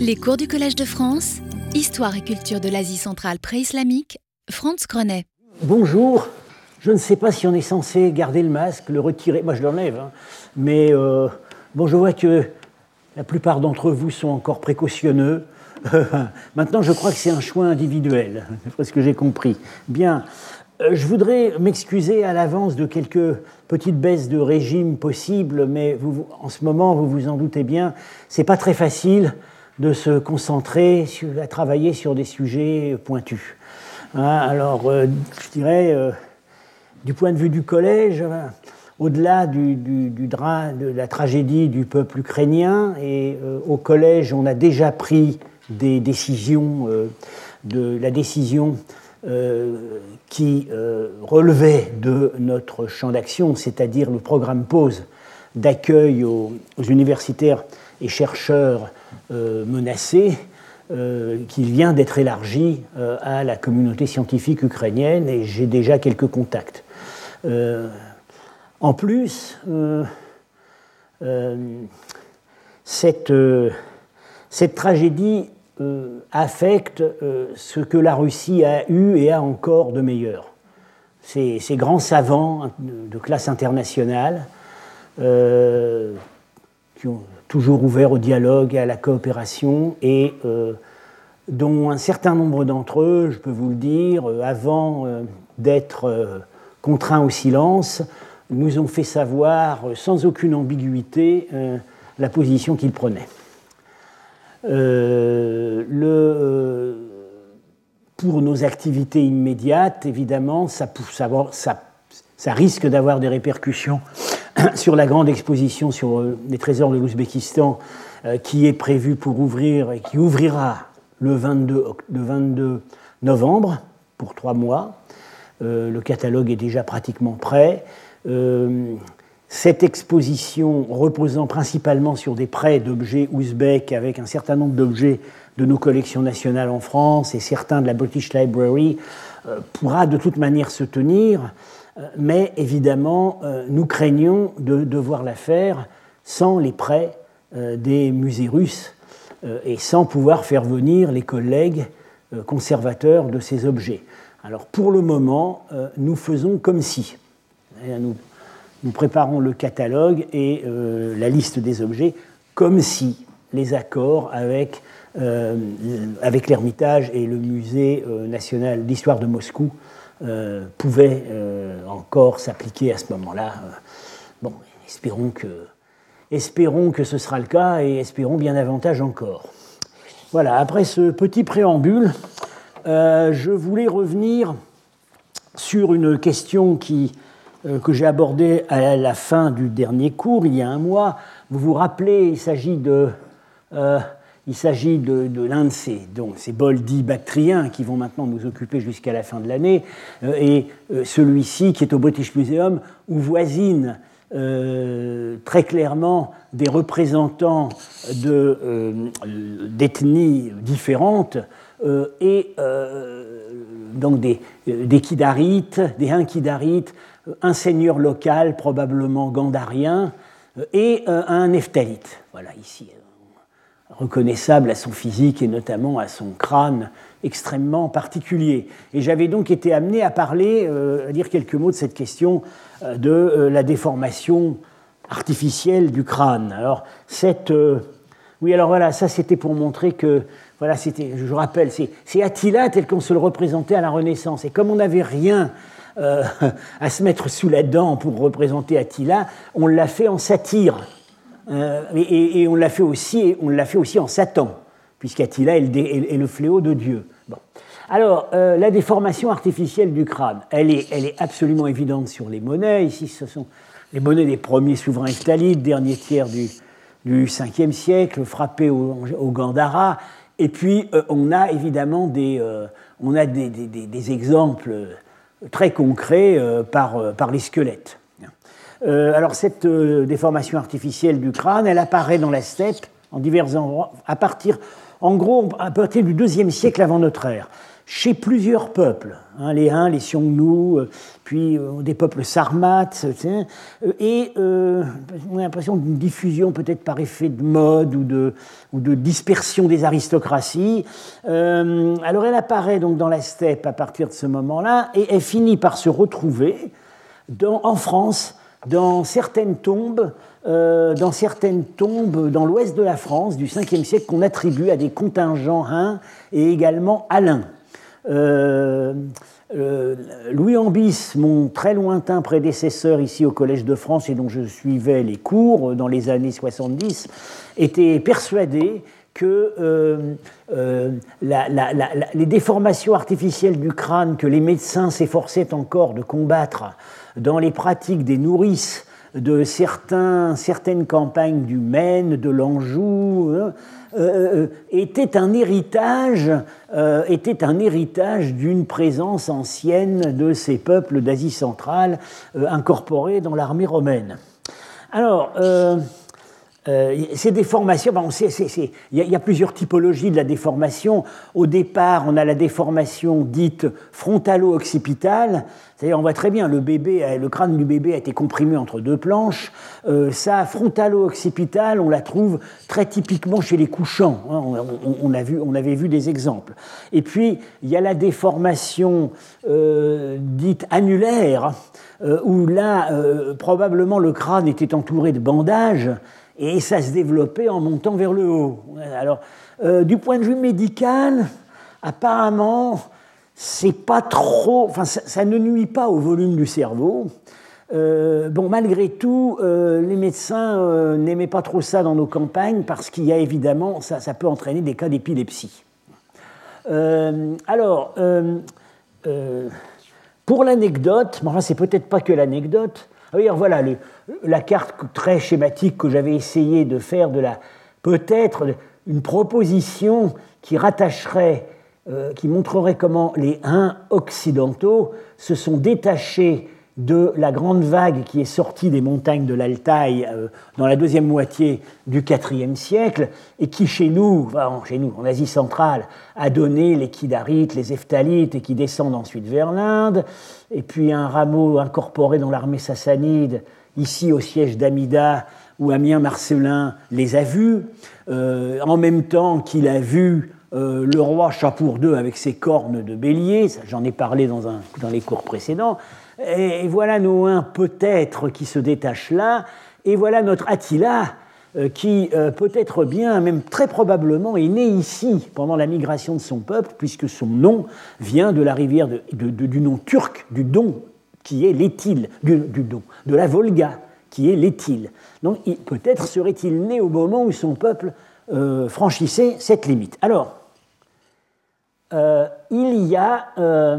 Les cours du Collège de France, Histoire et culture de l'Asie centrale pré-islamique, Franz Grenet. Bonjour, je ne sais pas si on est censé garder le masque, le retirer, moi je l'enlève, hein. Mais bon, je vois que la plupart d'entre vous sont encore précautionneux. Maintenant je crois que c'est un choix individuel, c'est ce que j'ai compris. Bien, je voudrais m'excuser à l'avance de quelques petites baisses de régime possibles, mais en ce moment, vous vous en doutez bien, c'est pas très facile de se concentrer à travailler sur des sujets pointus. Hein, alors, je dirais, du point de vue du collège, au-delà de la tragédie du peuple ukrainien, et au collège, on a déjà pris des décisions, qui relevait de notre champ d'action, c'est-à-dire le programme PAUSE d'accueil aux universitaires et chercheurs menacés, qui vient d'être élargi à la communauté scientifique ukrainienne, et j'ai déjà quelques contacts. En plus, cette tragédie affecte ce que la Russie a eu et a encore de meilleur. Ces grands savants de classe internationale qui ont toujours ouvert au dialogue et à la coopération et dont un certain nombre d'entre eux, je peux vous le dire, avant d'être contraints au silence, nous ont fait savoir sans aucune ambiguïté la position qu'ils prenaient. Pour nos activités immédiates, évidemment, ça risque d'avoir des répercussions sur la grande exposition sur les trésors de l'Ouzbékistan qui est prévue pour ouvrir et qui ouvrira le 22 novembre pour 3 mois. Le catalogue est déjà pratiquement prêt. Cette exposition reposant principalement sur des prêts d'objets ouzbeks avec un certain nombre d'objets de nos collections nationales en France et certains de la British Library pourra de toute manière se tenir, mais évidemment nous craignons de devoir la faire sans les prêts des musées russes et sans pouvoir faire venir les collègues conservateurs de ces objets. Alors pour le moment, nous faisons comme si. Nous préparons le catalogue et la liste des objets comme si les accords avec l'Ermitage et le Musée national d'histoire de Moscou pouvaient encore s'appliquer à ce moment-là. Bon, espérons que ce sera le cas et espérons bien davantage encore. Voilà, après ce petit préambule, je voulais revenir sur une question que j'ai abordé à la fin du dernier cours, il y a un mois. Vous vous rappelez, il s'agit de l'un de ces bols dits bactriens qui vont maintenant nous occuper jusqu'à la fin de l'année, et celui-ci qui est au British Museum, où voisinent très clairement des représentants d'ethnies différentes, donc des Kidarites, des Hun-Kidarites, un seigneur local, probablement Gandharien, et un Hephthalite. Voilà, ici, reconnaissable à son physique et notamment à son crâne extrêmement particulier. Et j'avais donc été amené à parler, à dire quelques mots de cette question de la déformation artificielle du crâne. Alors, oui, alors voilà, ça c'était pour montrer que, voilà, je rappelle, c'est Attila tel qu'on se le représentait à la Renaissance. Et comme on n'avait rien à se mettre sous la dent pour représenter Attila, on l'a fait en satire. Et on l'a fait aussi en Satan, puisqu'Attila est le fléau de Dieu. Bon. Alors, la déformation artificielle du crâne, elle est absolument évidente sur les monnaies. Ici, ce sont les monnaies des premiers souverains hephtalites, dernier tiers du 5e siècle, frappés au Gandhara. Et puis, on a évidemment des exemples très concret par les squelettes. Alors cette déformation artificielle du crâne, elle apparaît dans la steppe en divers endroits, à partir du IIe siècle avant notre ère. chez plusieurs peuples, hein, les Huns, les Siongnous, puis des peuples sarmates, et on a l'impression d'une diffusion peut-être par effet de mode ou de dispersion des aristocraties. Alors elle apparaît donc dans la steppe à partir de ce moment-là, et elle finit par se retrouver en France, dans certaines tombes dans l'ouest de la France du 5e siècle qu'on attribue à des contingents huns et également alains. Louis Ambis, mon très lointain prédécesseur ici au Collège de France et dont je suivais les cours dans les années 70, était persuadé que les déformations artificielles du crâne que les médecins s'efforçaient encore de combattre dans les pratiques des nourrices de certaines campagnes du Maine, de l'Anjou, était un héritage d'une présence ancienne de ces peuples d'Asie centrale incorporés dans l'armée romaine. Alors, ces déformations, il y a plusieurs typologies de la déformation. Au départ, on a la déformation dite frontalo-occipitale, c'est-à-dire on voit très bien, le crâne du bébé a été comprimé entre deux planches. Ça, frontalo-occipitale, on la trouve très typiquement chez les couchants. On avait vu des exemples. Et puis, il y a la déformation dite annulaire, où là, probablement, le crâne était entouré de bandages, et ça se développait en montant vers le haut. Alors, du point de vue médical, apparemment, c'est pas trop. Enfin, ça ne nuit pas au volume du cerveau. Malgré tout, les médecins n'aimaient pas trop ça dans nos campagnes parce qu'il y a évidemment, ça peut entraîner des cas d'épilepsie. Pour l'anecdote, mais enfin, c'est peut-être pas que l'anecdote. Alors voilà la carte très schématique que j'avais essayé de faire peut-être une proposition qui rattacherait, qui montrerait comment les Huns occidentaux se sont détachés de la grande vague qui est sortie des montagnes de l'Altaï dans la deuxième moitié du IVe siècle et qui chez nous, en Asie centrale, a donné les Kidarites, les Hephtalites et qui descendent ensuite vers l'Inde, et puis un rameau incorporé dans l'armée sassanide, ici au siège d'Amida, où Ammien Marcellin les a vus, en même temps qu'il a vu le roi Chapour II avec ses cornes de bélier, ça, j'en ai parlé dans les cours précédents. Et voilà nos Huns peut-être qui se détachent là, et voilà notre Attila qui peut-être bien, même très probablement, est né ici pendant la migration de son peuple, puisque son nom vient de la rivière du nom turc du Don, qui est l'Étyle, de la Volga, qui est l'Étyle. Donc peut-être serait-il né au moment où son peuple franchissait cette limite. Alors, il y a...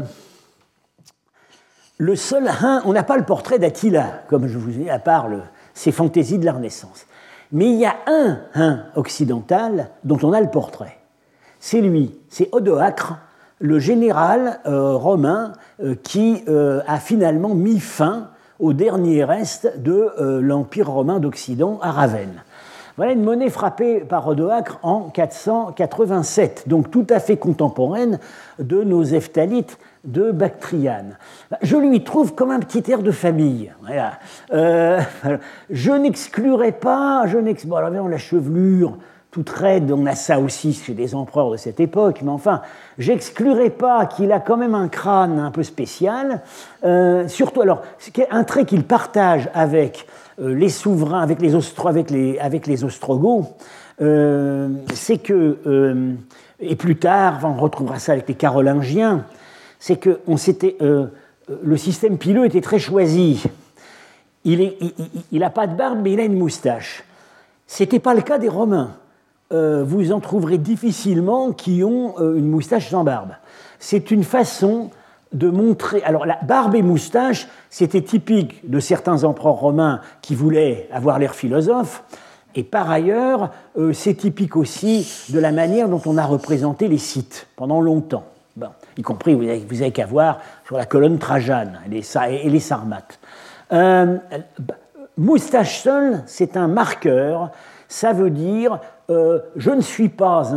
Le seul Hun, on n'a pas le portrait d'Attila, comme je vous ai dit, à part ses fantaisies de la Renaissance. Mais il y a un Hun occidental dont on a le portrait. C'est lui, c'est Odoacre, le général romain qui a finalement mis fin au dernier reste de l'Empire romain d'Occident à Ravenne. Voilà une monnaie frappée par Odoacre en 487, donc tout à fait contemporaine de nos Heftalites de Bactriane. Je lui trouve comme un petit air de famille. Voilà. Je n'exclurais pas... Bon, alors bien, la chevelure toute raide, on a ça aussi chez des empereurs de cette époque, mais enfin, j'exclurais pas qu'il a quand même un crâne un peu spécial, surtout, alors, un trait qu'il partage avec les souverains, avec les Ostrogoths, c'est que... et plus tard, on retrouvera ça avec les Carolingiens, c'est que le système pileux était très choisi. Il n'a pas de barbe, mais il a une moustache. Ce n'était pas le cas des Romains. Vous en trouverez difficilement qui ont une moustache sans barbe. C'est une façon de montrer... Alors, la barbe et moustache, c'était typique de certains empereurs romains qui voulaient avoir l'air philosophes. Et par ailleurs, c'est typique aussi de la manière dont on a représenté les sites pendant longtemps. Bon, y compris, vous n'avez qu'à voir sur la colonne Trajane et les Sarmates. Moustache seule, c'est un marqueur, ça veut dire je ne suis pas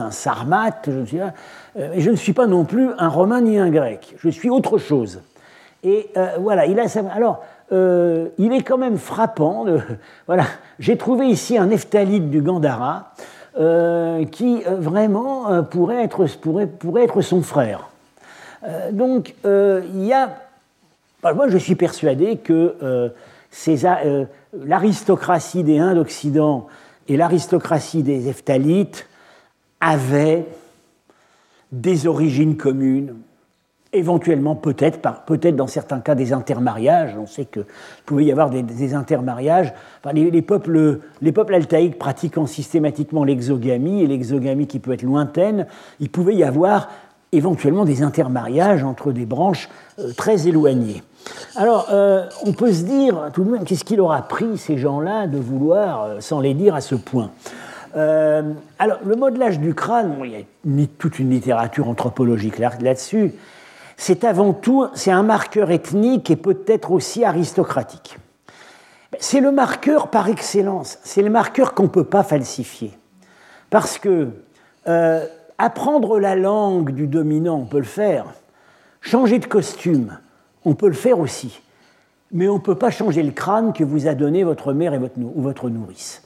un sarmate, et je ne suis pas non plus un romain ni un grec, je suis autre chose. Et voilà, il a ça. Alors, il est quand même frappant. Voilà, j'ai trouvé ici un Hephthalite du Gandhara qui vraiment pourrait être son frère. Donc, il y a. Bah, moi, je suis persuadé que l'aristocratie des Huns d'Occident et l'aristocratie des Hephthalites avaient des origines communes. Éventuellement, peut-être dans certains cas, des intermariages. On sait qu'il pouvait y avoir des intermariages. Enfin, les peuples altaïques pratiquant systématiquement l'exogamie, et l'exogamie qui peut être lointaine, il pouvait y avoir éventuellement des intermariages entre des branches très éloignées. Alors, on peut se dire, tout de même, qu'est-ce qu'il aura pris, ces gens-là, de vouloir s'en les dire à ce point ? Alors, le modelage du crâne, il y a toute une littérature anthropologique là-dessus. C'est avant tout, c'est un marqueur ethnique et peut-être aussi aristocratique. C'est le marqueur par excellence, c'est le marqueur qu'on ne peut pas falsifier. Parce que apprendre la langue du dominant, on peut le faire. Changer de costume, on peut le faire aussi. Mais on ne peut pas changer le crâne que vous a donné votre mère ou votre nourrice.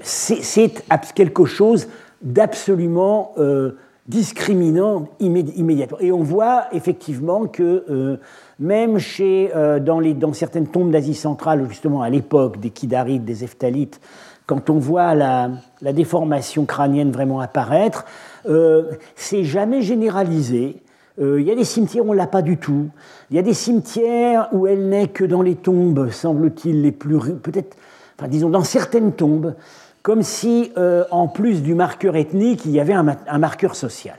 C'est quelque chose d'absolument... discriminant immédiatement. Et on voit effectivement que même dans certaines tombes d'Asie centrale, justement à l'époque des Kidarites, des Hephthalites, quand on voit la déformation crânienne vraiment apparaître, c'est jamais généralisé. Il y a des cimetières où on ne l'a pas du tout. Il y a des cimetières où elle n'est que dans les tombes, semble-t-il, les plus... peut-être, enfin disons, dans certaines tombes, comme si, en plus du marqueur ethnique, il y avait un marqueur social.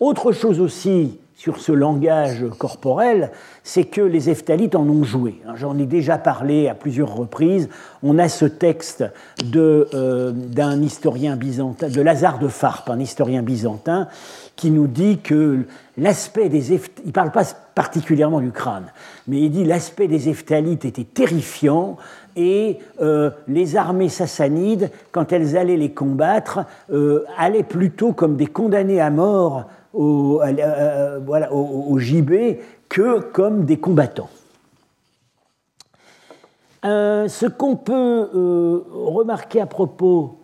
Autre chose aussi sur ce langage corporel, c'est que les Hephthalites en ont joué. J'en ai déjà parlé à plusieurs reprises. On a ce texte d'un historien byzantin, de Lazare de Farpe, un historien byzantin, qui nous dit que l'aspect des Hephthalites, il ne parle pas particulièrement du crâne, mais il dit l'aspect des Hephthalites était terrifiant. Et les armées sassanides, quand elles allaient les combattre, allaient plutôt comme des condamnés à mort au gibet que comme des combattants. Ce qu'on peut remarquer à propos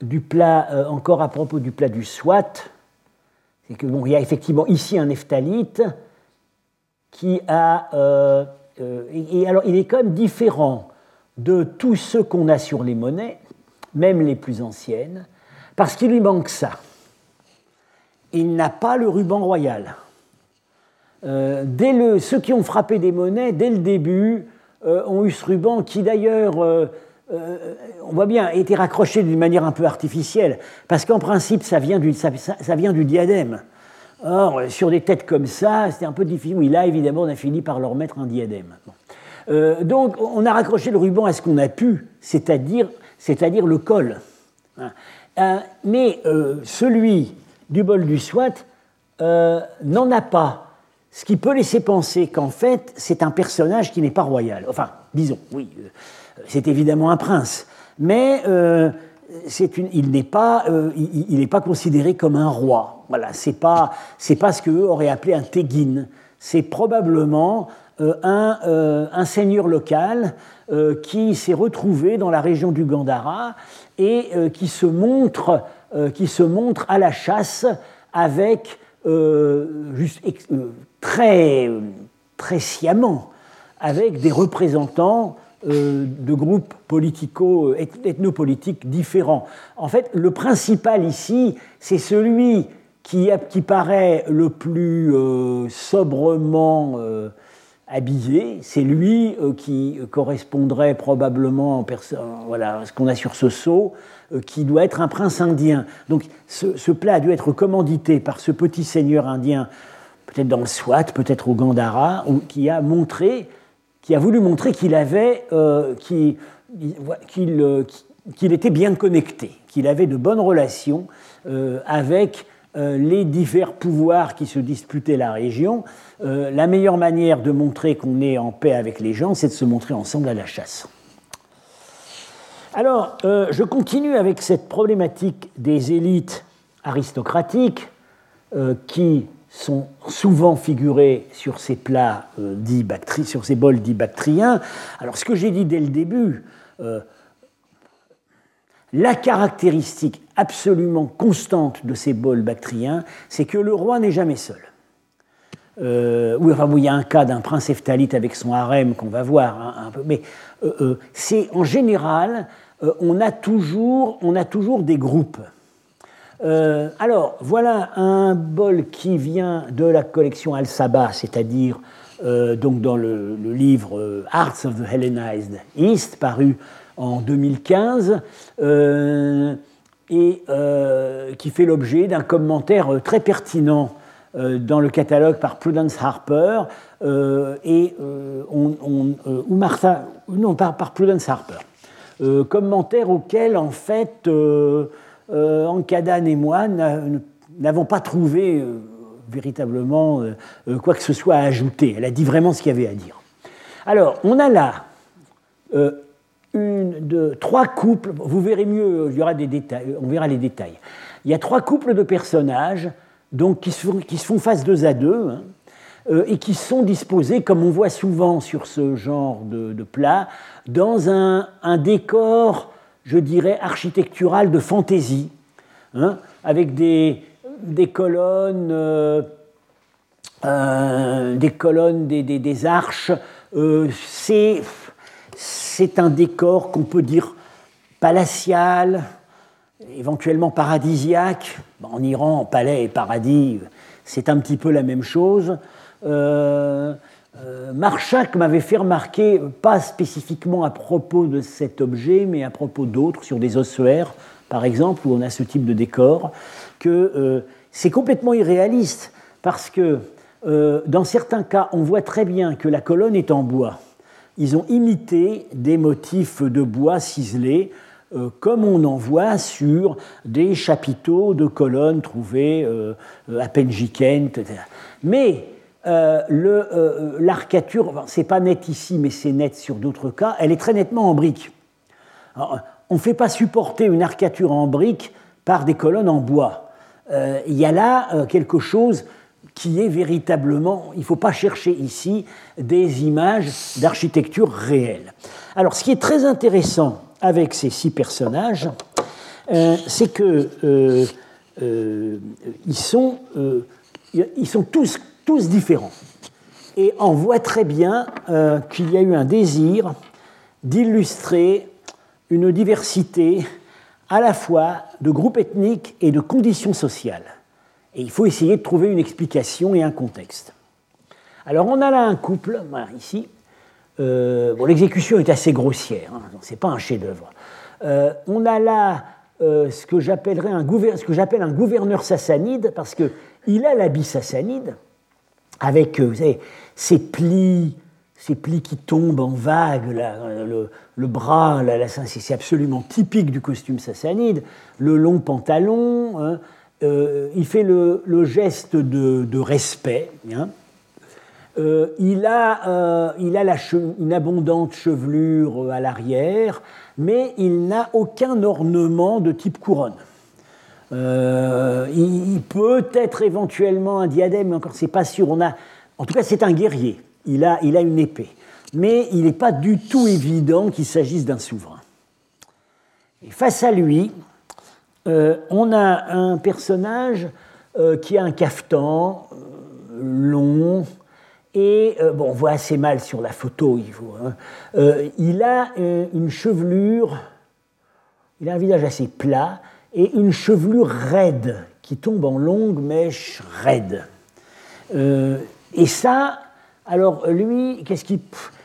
du plat, du Swat, c'est que bon, il y a effectivement ici un Hephthalite qui a, et alors il est quand même différent de tous ceux qu'on a sur les monnaies, même les plus anciennes, parce qu'il lui manque ça. Il n'a pas le ruban royal. Ceux qui ont frappé des monnaies, dès le début, ont eu ce ruban qui, d'ailleurs, on voit bien, a été raccroché d'une manière un peu artificielle, parce qu'en principe, ça vient du diadème. Or, sur des têtes comme ça, c'était un peu difficile. Oui, là, évidemment, on a fini par leur mettre un diadème. Bon. Donc, on a raccroché le ruban à ce qu'on a pu, c'est-à-dire le col. Mais celui du bol du Swat n'en a pas, ce qui peut laisser penser qu'en fait, c'est un personnage qui n'est pas royal. Enfin, disons, oui, c'est évidemment un prince, mais il n'est pas considéré comme un roi. Voilà, c'est pas ce qu'eux auraient appelé un téguin. C'est probablement... un seigneur local qui s'est retrouvé dans la région du Gandhara et qui se montre à la chasse avec très très sciemment avec des représentants de groupes ethnopolitiques différents. En fait, le principal ici, c'est celui qui paraît le plus sobrement habillé, c'est lui qui correspondrait probablement à ce qu'on a sur ce sceau, qui doit être un prince indien. Donc ce plat a dû être commandité par ce petit seigneur indien, peut-être dans le Swat, peut-être au Gandhara, qui a voulu montrer qu'il était bien connecté, qu'il avait de bonnes relations avec les divers pouvoirs qui se disputaient la région. La meilleure manière de montrer qu'on est en paix avec les gens, c'est de se montrer ensemble à la chasse. Alors, je continue avec cette problématique des élites aristocratiques qui sont souvent figurées sur ces plats dits bactriens, sur ces bols dits bactriens. Alors, ce que j'ai dit dès le début, la caractéristique absolument constante de ces bols bactriens, c'est que le roi n'est jamais seul. Oui, enfin, il y a un cas d'un prince hephthalite avec son harem qu'on va voir, hein, un peu, mais c'est en général, on a toujours des groupes. Alors, voilà un bol qui vient de la collection Al-Saba, c'est-à-dire donc dans le livre Arts of the Hellenized East, paru en 2015, et qui fait l'objet d'un commentaire très pertinent dans le catalogue par Prudence Harper et ou Martha, non par Prudence Harper, commentaire auquel en fait Ankadan et moi n'avons pas trouvé véritablement quoi que ce soit à ajouter. Elle a dit vraiment ce qu'il y avait à dire. Alors on a là trois couples. Vous verrez mieux. Il y aura des détails. On verra les détails. Il y a trois couples de personnages. Donc, qui se font face deux à deux, hein, et qui sont disposés, comme on voit souvent sur ce genre de plat, dans un décor, je dirais, architectural de fantaisie, hein, avec des colonnes, des arches. C'est un décor qu'on peut dire palatial, éventuellement paradisiaque. En Iran, palais et paradis, c'est un petit peu la même chose. Marchak m'avait fait remarquer, pas spécifiquement à propos de cet objet, mais à propos d'autres, sur des ossuaires, par exemple, où on a ce type de décor, que c'est complètement irréaliste, parce que dans certains cas, on voit très bien que la colonne est en bois. Ils ont imité des motifs de bois ciselés, comme on en voit sur des chapiteaux de colonnes trouvés à Penjikent, etc. Mais l'arcature, enfin, c'est pas net ici, mais c'est net sur d'autres cas, elle est très nettement en brique. Alors, on ne fait pas supporter une arcature en brique par des colonnes en bois. Il y a là quelque chose qui est véritablement... Il ne faut pas chercher ici des images d'architecture réelle. Alors, ce qui est très intéressant avec ces six personnages, c'est que ils sont tous différents. Et on voit très bien qu'il y a eu un désir d'illustrer une diversité à la fois de groupes ethniques et de conditions sociales. Et il faut essayer de trouver une explication et un contexte. Alors on a là un couple, voilà, ici. Bon, l'exécution est assez grossière, hein, donc ce n'est pas un chef-d'œuvre. On a là ce que j'appelle un gouverneur sassanide, parce qu'il a l'habit sassanide, avec vous savez, ces plis qui tombent en vagues, le bras, c'est absolument typique du costume sassanide, le long pantalon, hein, il fait le geste de respect, hein. Il a une abondante chevelure à l'arrière, mais il n'a aucun ornement de type couronne. Il peut être éventuellement un diadème, mais encore, c'est pas sûr. En tout cas, c'est un guerrier. Il a une épée. Mais il n'est pas du tout évident qu'il s'agisse d'un souverain. Et face à lui, on a un personnage qui a un caftan long. Et bon, on voit assez mal sur la photo, il a une chevelure, il a un visage assez plat et une chevelure raide qui tombe en longue mèche raide. Et ça, alors lui,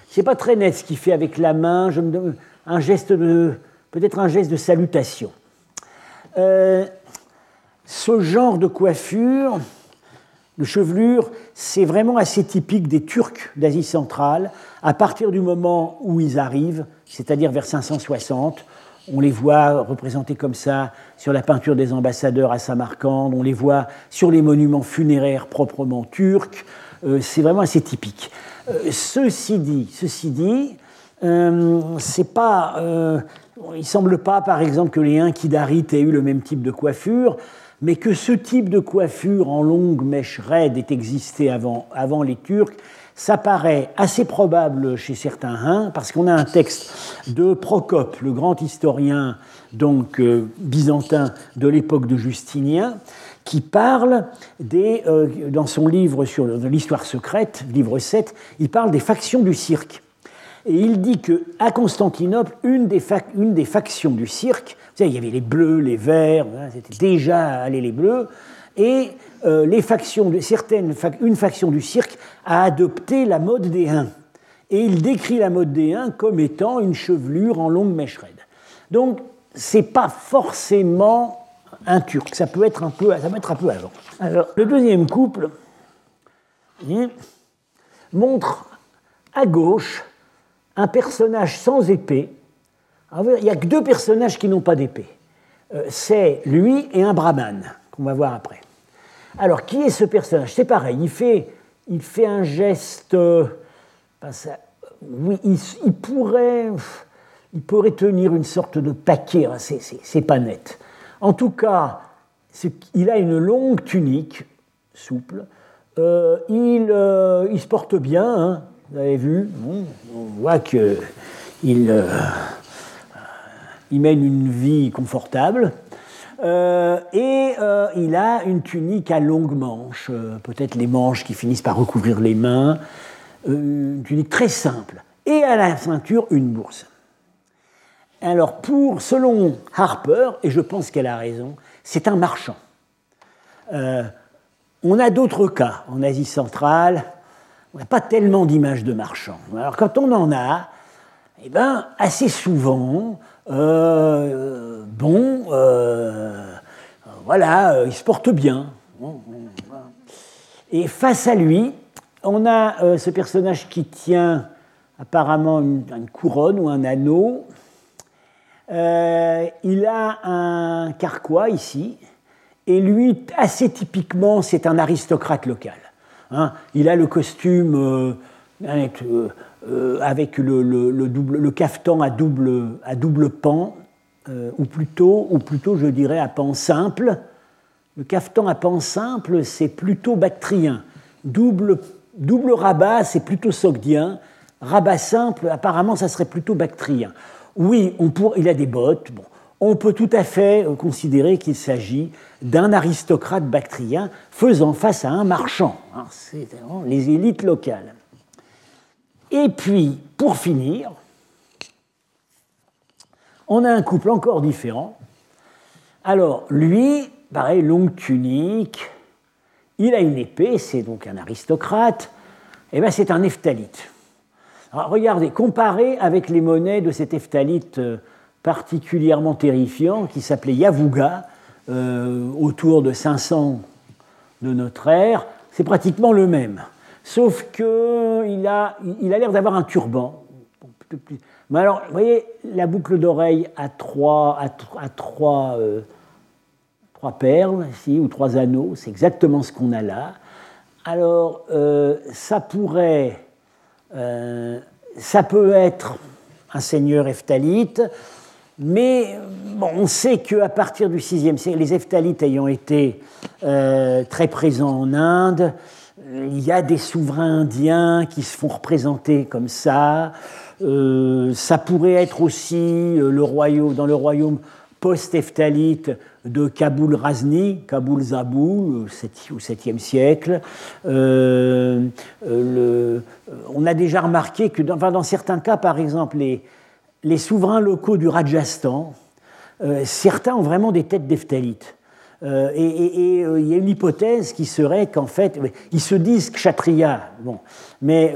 c'est pas très net ce qu'il fait avec la main, peut-être un geste de salutation. Ce genre de coiffure, de chevelure, c'est vraiment assez typique des Turcs d'Asie centrale. À partir du moment où ils arrivent, c'est-à-dire vers 560, on les voit représentés comme ça sur la peinture des ambassadeurs à Samarcande, on les voit sur les monuments funéraires proprement turcs. C'est vraiment assez typique. Ceci dit, c'est pas Il ne semble pas, par exemple, que les Hun-Kidarites aient eu le même type de coiffure, mais que ce type de coiffure en longue mèche raide ait existé avant les Turcs, ça paraît assez probable chez certains Huns, parce qu'on a un texte de Procope, le grand historien donc, byzantin de l'époque de Justinien, qui parle, dans son livre sur l'histoire secrète, livre 7, il parle des factions du cirque. Et il dit qu'à Constantinople, une des factions du cirque, vous savez, il y avait les bleus, les verts, c'était déjà allé les bleus, et une faction du cirque a adopté la mode des Huns. Et il décrit la mode des Huns comme étant une chevelure en longue mèche raide. Donc, ce n'est pas forcément un Turc, ça peut être un peu avant. Alors, le deuxième couple montre à gauche un personnage sans épée. Alors, il n'y a que deux personnages qui n'ont pas d'épée. C'est lui et un brahmane, qu'on va voir après. Alors, qui est ce personnage ? C'est pareil, il fait un geste... Il pourrait tenir une sorte de paquet, hein, c'est pas net. En tout cas, il a une longue tunique, souple. Il se porte bien, hein, vous avez vu. On voit qu'il mène une vie confortable. Et il a une tunique à longues manches, peut-être les manches qui finissent par recouvrir les mains, une tunique très simple, et à la ceinture, une bourse. Alors, selon Harper, et je pense qu'elle a raison, c'est un marchand. On a d'autres cas en Asie centrale, on n'a pas tellement d'images de marchands. Alors, quand on en a, eh ben, assez souvent... il se porte bien. Et face à lui, on a ce personnage qui tient apparemment une couronne ou un anneau. Il a un carquois ici, et lui, assez typiquement, c'est un aristocrate local. Hein, il a le costume avec le caftan à double pan, ou plutôt je dirais à pan simple. Le caftan à pan simple, c'est plutôt bactrien. Double rabat, c'est plutôt sogdien. Rabat simple, apparemment, ça serait plutôt bactrien. Oui, il a des bottes. Bon, on peut tout à fait considérer qu'il s'agit d'un aristocrate bactrien faisant face à un marchand. Alors, c'est vraiment les élites locales. Et puis, pour finir, on a un couple encore différent. Alors, lui, pareil, longue tunique, il a une épée, c'est donc un aristocrate, et bien c'est un Hephthalite. Alors, regardez, comparé avec les monnaies de cet Hephthalite particulièrement terrifiant, qui s'appelait Yavouga, autour de 500 de notre ère, c'est pratiquement le même. Sauf qu'il a l'air d'avoir un turban. Mais alors, vous voyez, la boucle d'oreille a trois perles, ici, ou trois anneaux, c'est exactement ce qu'on a là. Alors, ça peut être un seigneur Hephthalite, mais bon, on sait qu'à partir du VIe siècle, les Hephthalites ayant été très présents en Inde, il y a des souverains indiens qui se font représenter comme ça. Ça pourrait être aussi dans le royaume post-hephthalite de Kaboul Razni, Kaboul Zaboul, au 7e siècle. On a déjà remarqué que dans certains cas, par exemple, les souverains locaux du Rajasthan, certains ont vraiment des têtes d'hephtalites. Et il y a une hypothèse qui serait qu'en fait, ils se disent Kshatriya, bon, mais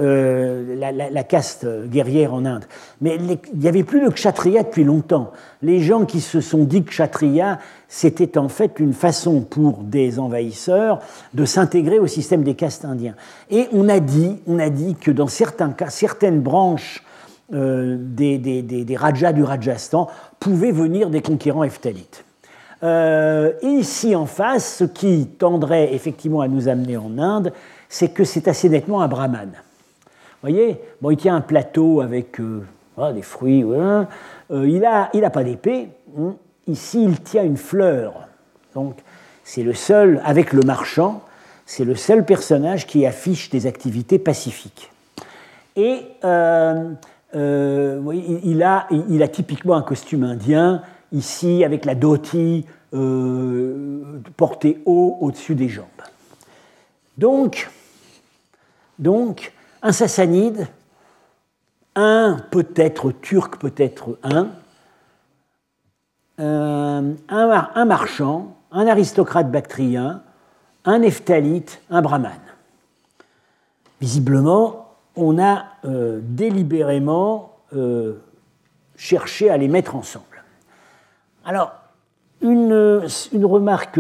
la caste guerrière en Inde. Mais il n'y avait plus de Kshatriya depuis longtemps. Les gens qui se sont dit Kshatriya, c'était en fait une façon pour des envahisseurs de s'intégrer au système des castes indiens. Et on a dit que dans certains cas, certaines branches des Rajas du Rajasthan pouvaient venir des conquérants Hephtalites. Et ici en face, ce qui tendrait effectivement à nous amener en Inde, c'est que c'est assez nettement un brahmane. Vous voyez, bon, il tient un plateau avec des fruits, ouais. Il n'a pas d'épée. Ici, il tient une fleur. Donc, c'est le seul, avec le marchand, c'est le seul personnage qui affiche des activités pacifiques. Et il a typiquement un costume indien, ici avec la dhoti portée haut au-dessus des jambes. Donc un sassanide, un peut-être turc, peut-être un marchand, un aristocrate bactrien, un hephthalite, un brahmane. Visiblement, on a délibérément cherché à les mettre ensemble. Alors, une remarque,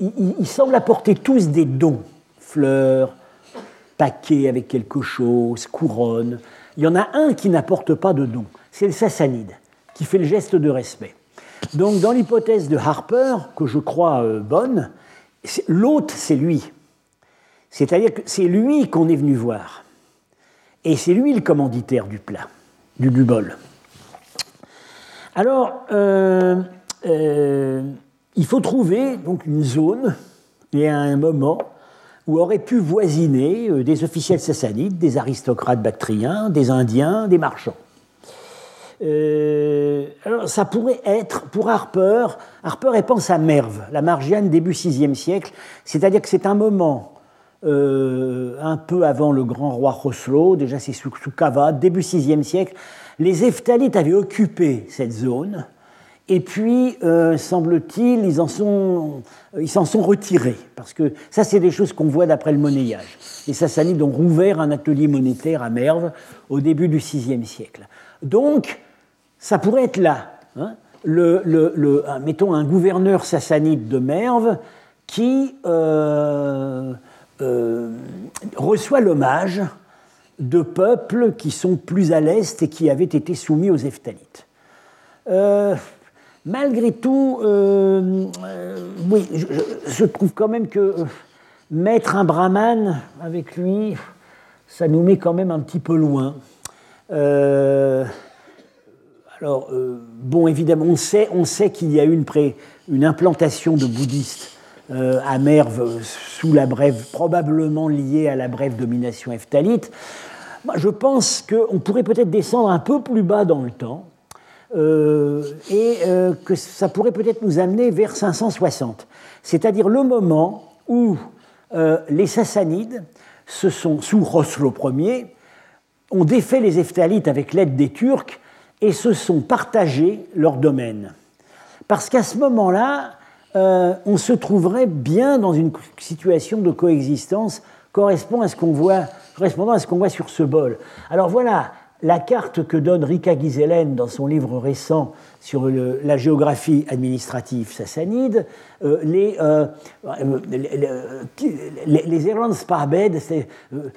ils semblent apporter tous des dons, fleurs, paquets avec quelque chose, couronnes. Il y en a un qui n'apporte pas de dons, c'est le sassanide, qui fait le geste de respect. Donc, dans l'hypothèse de Harper, que je crois bonne, l'hôte, c'est lui. C'est-à-dire que c'est lui qu'on est venu voir. Et c'est lui le commanditaire du plat, du bol. Alors, il faut trouver donc, une zone et un moment où auraient pu voisiner des officiels sassanides, des aristocrates bactriens, des Indiens, des marchands. Alors, ça pourrait être, pour Harper, elle pense à Merve, la Margiane début VIe siècle, c'est-à-dire que c'est un moment un peu avant le grand roi Khosrow, déjà c'est sous Kava, début VIe siècle, les Hephtalites avaient occupé cette zone, et puis, semble-t-il, ils s'en sont retirés, parce que ça, c'est des choses qu'on voit d'après le monnayage. Les Sassanides ont rouvert un atelier monétaire à Merve au début du VIe siècle. Donc, ça pourrait être là, hein, mettons un gouverneur sassanide de Merve qui reçoit l'hommage de peuples qui sont plus à l'est et qui avaient été soumis aux Hephtalites. Malgré tout, oui, je trouve quand même que mettre un brahmane avec lui, ça nous met quand même un petit peu loin. Alors, bon, évidemment, on sait qu'il y a eu une implantation de bouddhistes à Merve sous la brève, probablement liée à la brève domination hephthalite. Je pense qu'on pourrait peut-être descendre un peu plus bas dans le temps et que ça pourrait peut-être nous amener vers 560, c'est-à-dire le moment où les Sassanides se sont, sous Khosrow Ier, ont défait les Hephtalites avec l'aide des Turcs et se sont partagés leur domaine. Parce qu'à ce moment-là, on se trouverait bien dans une situation de coexistence correspondant à ce qu'on voit sur ce bol. Alors voilà la carte que donne Rika Giselen dans son livre récent sur la géographie administrative sassanide. Les Erlans Parbed,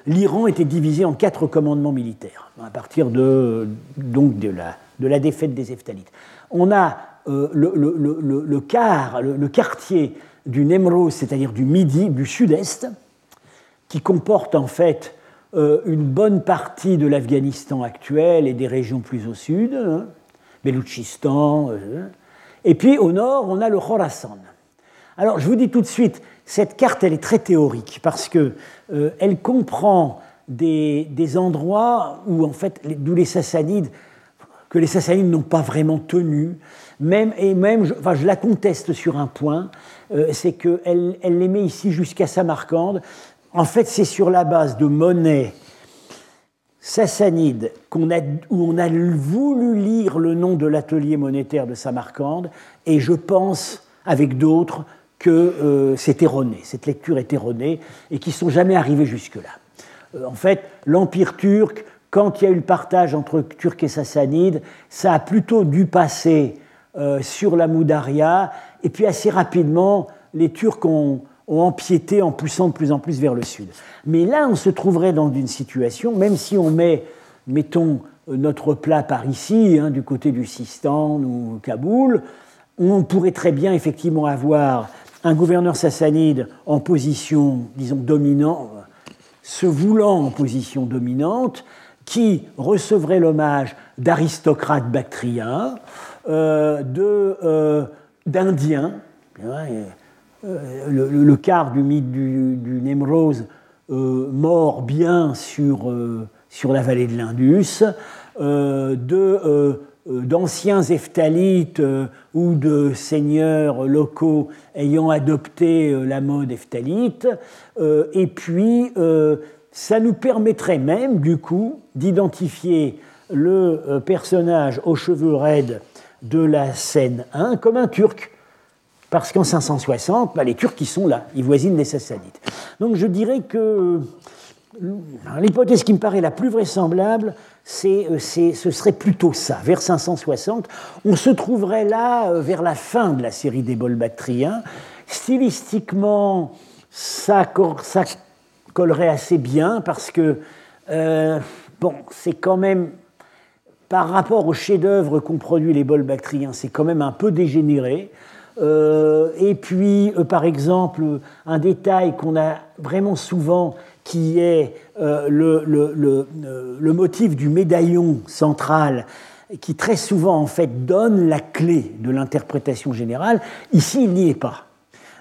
l'Iran était divisé en 4 commandements militaires à partir de la défaite des Hephthalites. On a le quartier du Nemros, c'est-à-dire du Midi, du sud-est, qui comporte en fait une bonne partie de l'Afghanistan actuel et des régions plus au sud, hein, Beloutchistan, et puis au nord, on a le Khorasan. Alors, je vous dis tout de suite, cette carte, elle est très théorique, parce qu'elle comprend des endroits où, en fait, les Sassanides n'ont pas vraiment tenu, je la conteste sur un point, c'est qu'elle les met ici jusqu'à Samarcande. En fait, c'est sur la base de monnaies sassanides où on a voulu lire le nom de l'atelier monétaire de Samarcande, et je pense, avec d'autres, que c'est erroné, cette lecture est erronée, et qu'ils ne sont jamais arrivés jusque-là. En fait, l'Empire turc, quand il y a eu le partage entre Turcs et Sassanides, ça a plutôt dû passer sur la Moudaria, et puis assez rapidement, les Turcs ont empiété en poussant de plus en plus vers le sud. Mais là, on se trouverait dans une situation, même si on met, mettons, notre plat par ici, hein, du côté du Sistan ou Kaboul, on pourrait très bien effectivement avoir un gouverneur sassanide en position, disons, dominante, se voulant en position dominante, qui recevraient l'hommage d'aristocrates bactriens, d'Indiens. Le quart du mythe du Némrose mort bien sur la vallée de l'Indus, d'anciens Hephthalites ou de seigneurs locaux ayant adopté la mode hephthalite. Et puis, ça nous permettrait même, du coup, d'identifier le personnage aux cheveux raides de la scène 1 comme un Turc. Parce qu'en 560, les Turcs, ils sont là, ils voisinent les Sassanides. Donc je dirais que l'hypothèse qui me paraît la plus vraisemblable, ce serait plutôt ça, vers 560. On se trouverait là vers la fin de la série des Bolbactriens. Stylistiquement, ça collerait assez bien parce que, c'est quand même... Par rapport au chef-d'œuvre qu'ont produit les Bolbactriens, c'est quand même un peu dégénéré. Et puis, par exemple, un détail qu'on a vraiment souvent, qui est le motif du médaillon central, qui très souvent, en fait, donne la clé de l'interprétation générale. Ici, il n'y est pas.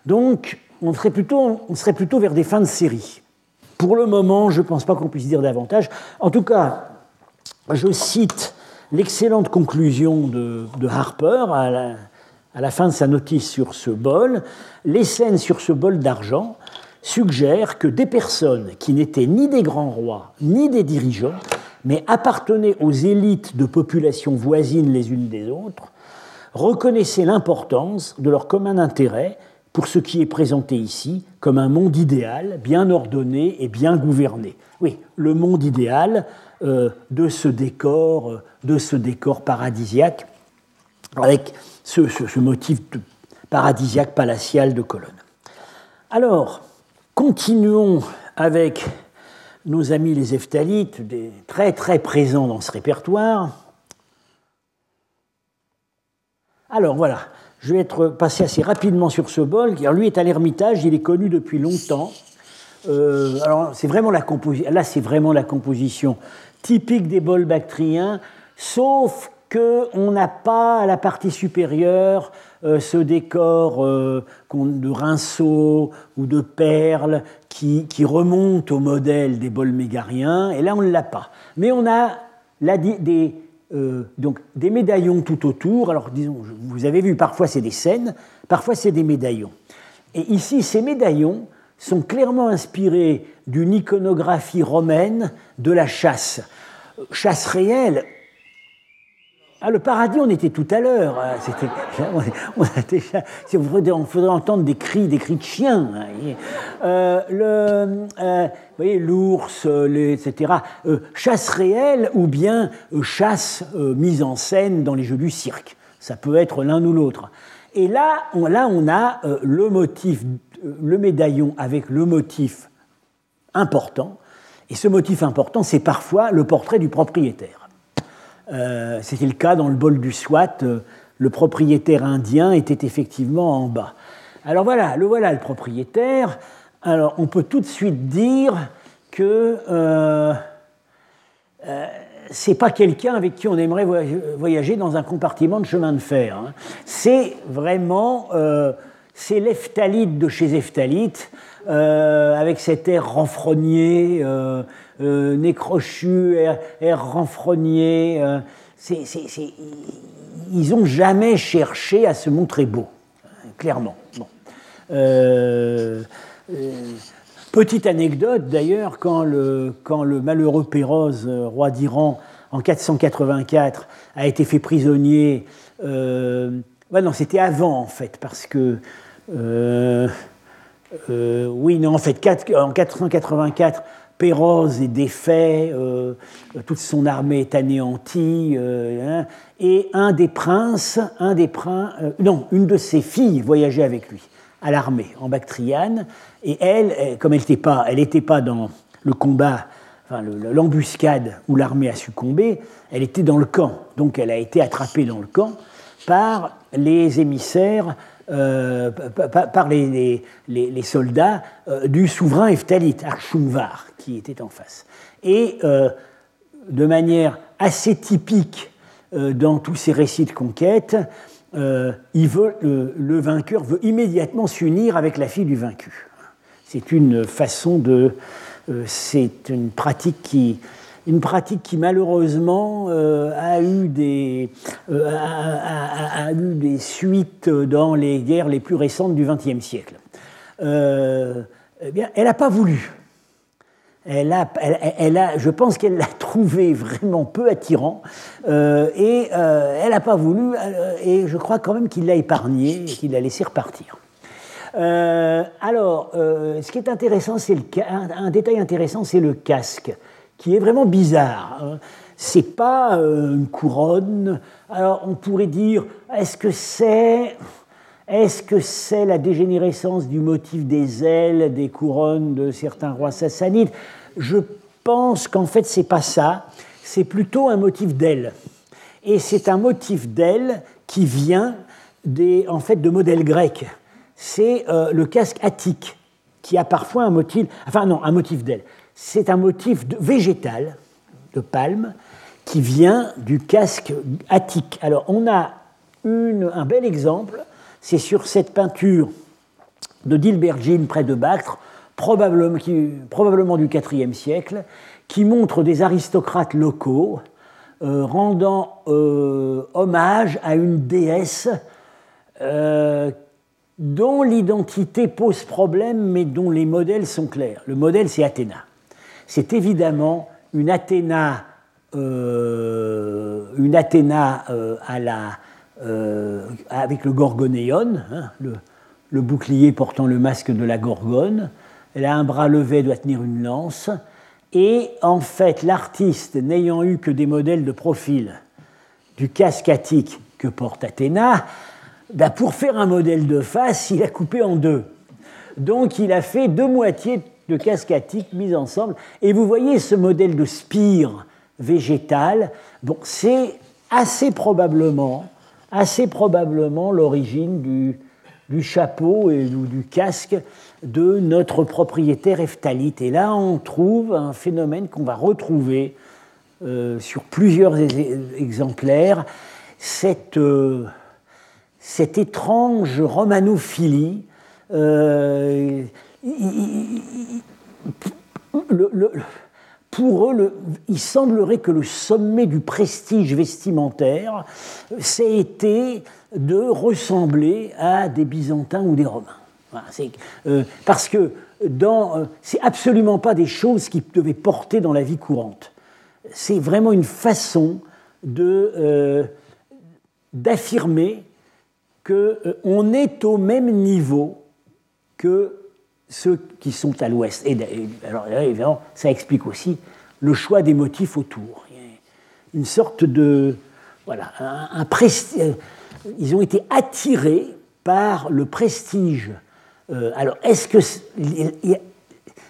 Donc, on serait plutôt vers des fins de série. Pour le moment, je ne pense pas qu'on puisse dire davantage. En tout cas, je cite l'excellente conclusion de Harper à la fin de sa notice sur ce bol. Les scènes sur ce bol d'argent suggèrent que des personnes qui n'étaient ni des grands rois, ni des dirigeants, mais appartenaient aux élites de populations voisines les unes des autres, reconnaissaient l'importance de leur commun intérêt pour ce qui est présenté ici comme un monde idéal, bien ordonné et bien gouverné. Oui, le monde idéal de ce décor paradisiaque, avec ce motif paradisiaque palatial de colonnes. Alors, continuons avec nos amis les Hephthalites, très très présents dans ce répertoire. Alors voilà. Je vais être passé assez rapidement sur ce bol. Alors, lui est à l'Ermitage, il est connu depuis longtemps. Alors, c'est vraiment la composition typique des bols bactriens, sauf qu'on n'a pas à la partie supérieure ce décor de rinceaux ou de perles qui remonte au modèle des bols mégariens. Et là, on ne l'a pas. Mais on a donc des médaillons tout autour. Alors, disons, vous avez vu, parfois c'est des scènes, parfois c'est des médaillons. Et ici, ces médaillons sont clairement inspirés d'une iconographie romaine de la chasse. Chasse réelle. Ah, le paradis, on était tout à l'heure. Si on faudrait entendre des cris de chiens. Vous voyez, l'ours, etc. Chasse réelle ou bien chasse mise en scène dans les jeux du cirque. Ça peut être l'un ou l'autre. Et là, on a le motif, le médaillon avec le motif important. Et ce motif important, c'est parfois le portrait du propriétaire. C'était le cas dans le bol du Swat, le propriétaire indien était effectivement en bas. Alors voilà le propriétaire. Alors on peut tout de suite dire que c'est pas quelqu'un avec qui on aimerait voyager dans un compartiment de chemin de fer. Hein. C'est vraiment l'Hephthalite de chez Hephthalite, avec cet air renfrogné. Nez crochu, air renfrogné. Ils n'ont jamais cherché à se montrer beau, clairement. Bon. Petite anecdote d'ailleurs, quand le malheureux Péroz, roi d'Iran, en 484, a été fait prisonnier. Non, c'était avant en fait, parce que. En 484. Péroz est défait, toute son armée est anéantie, et une de ses filles voyageait avec lui à l'armée en Bactriane, et elle, comme elle n'était pas dans le combat, enfin l'embuscade où l'armée a succombé, elle était dans le camp, donc elle a été attrapée dans le camp par les émissaires. Par les soldats du souverain Hephthalite, Archumvar, qui était en face. Et de manière assez typique dans tous ces récits de conquête, le vainqueur veut immédiatement s'unir avec la fille du vaincu. C'est une façon de... c'est une pratique qui malheureusement a eu des suites dans les guerres les plus récentes du XXe siècle. Eh bien, elle n'a pas voulu. Je pense qu'elle l'a trouvé vraiment peu attirant et elle n'a pas voulu, et je crois quand même qu'il l'a épargné et qu'il l'a laissé repartir. Ce qui est intéressant, un détail intéressant, c'est le casque, qui est vraiment bizarre. C'est pas une couronne. Alors on pourrait dire, est-ce que c'est la dégénérescence du motif des ailes, des couronnes de certains rois sassanides? Je pense qu'en fait, c'est pas ça. C'est plutôt un motif d'aile. Et c'est un motif d'aile qui vient de modèles grecs. C'est le casque attique, qui a parfois un motif d'aile. C'est un motif végétal, de palme, qui vient du casque attique. Alors, on a un bel exemple. C'est sur cette peinture de Dilbergine près de Bactre, probablement du IVe siècle, qui montre des aristocrates locaux rendant hommage à une déesse dont l'identité pose problème, mais dont les modèles sont clairs. Le modèle, c'est Athéna. C'est évidemment une Athéna avec le gorgonéon, hein, le bouclier portant le masque de la gorgone. Elle a un bras levé, doit tenir une lance. Et en fait, l'artiste, n'ayant eu que des modèles de profil du casque attique que porte Athéna, pour faire un modèle de face, il a coupé en deux. Donc il a fait deux moitiés de casque attique mises ensemble. Et vous voyez ce modèle de spire végétale. Bon, c'est assez probablement l'origine du chapeau et du casque de notre propriétaire Hephthalite. Et là, on trouve un phénomène qu'on va retrouver sur plusieurs exemplaires, cette étrange romanophilie. Pour eux, il semblerait que le sommet du prestige vestimentaire, c'est été de ressembler à des Byzantins ou des Romains. Voilà, parce que c'est absolument pas des choses qu'ils devaient porter dans la vie courante. C'est vraiment une façon d'affirmer qu'on est au même niveau que ceux qui sont à l'ouest. Et alors, évidemment, ça explique aussi le choix des motifs autour. Une sorte de... Voilà, ils ont été attirés par le prestige. Alors, est-ce que...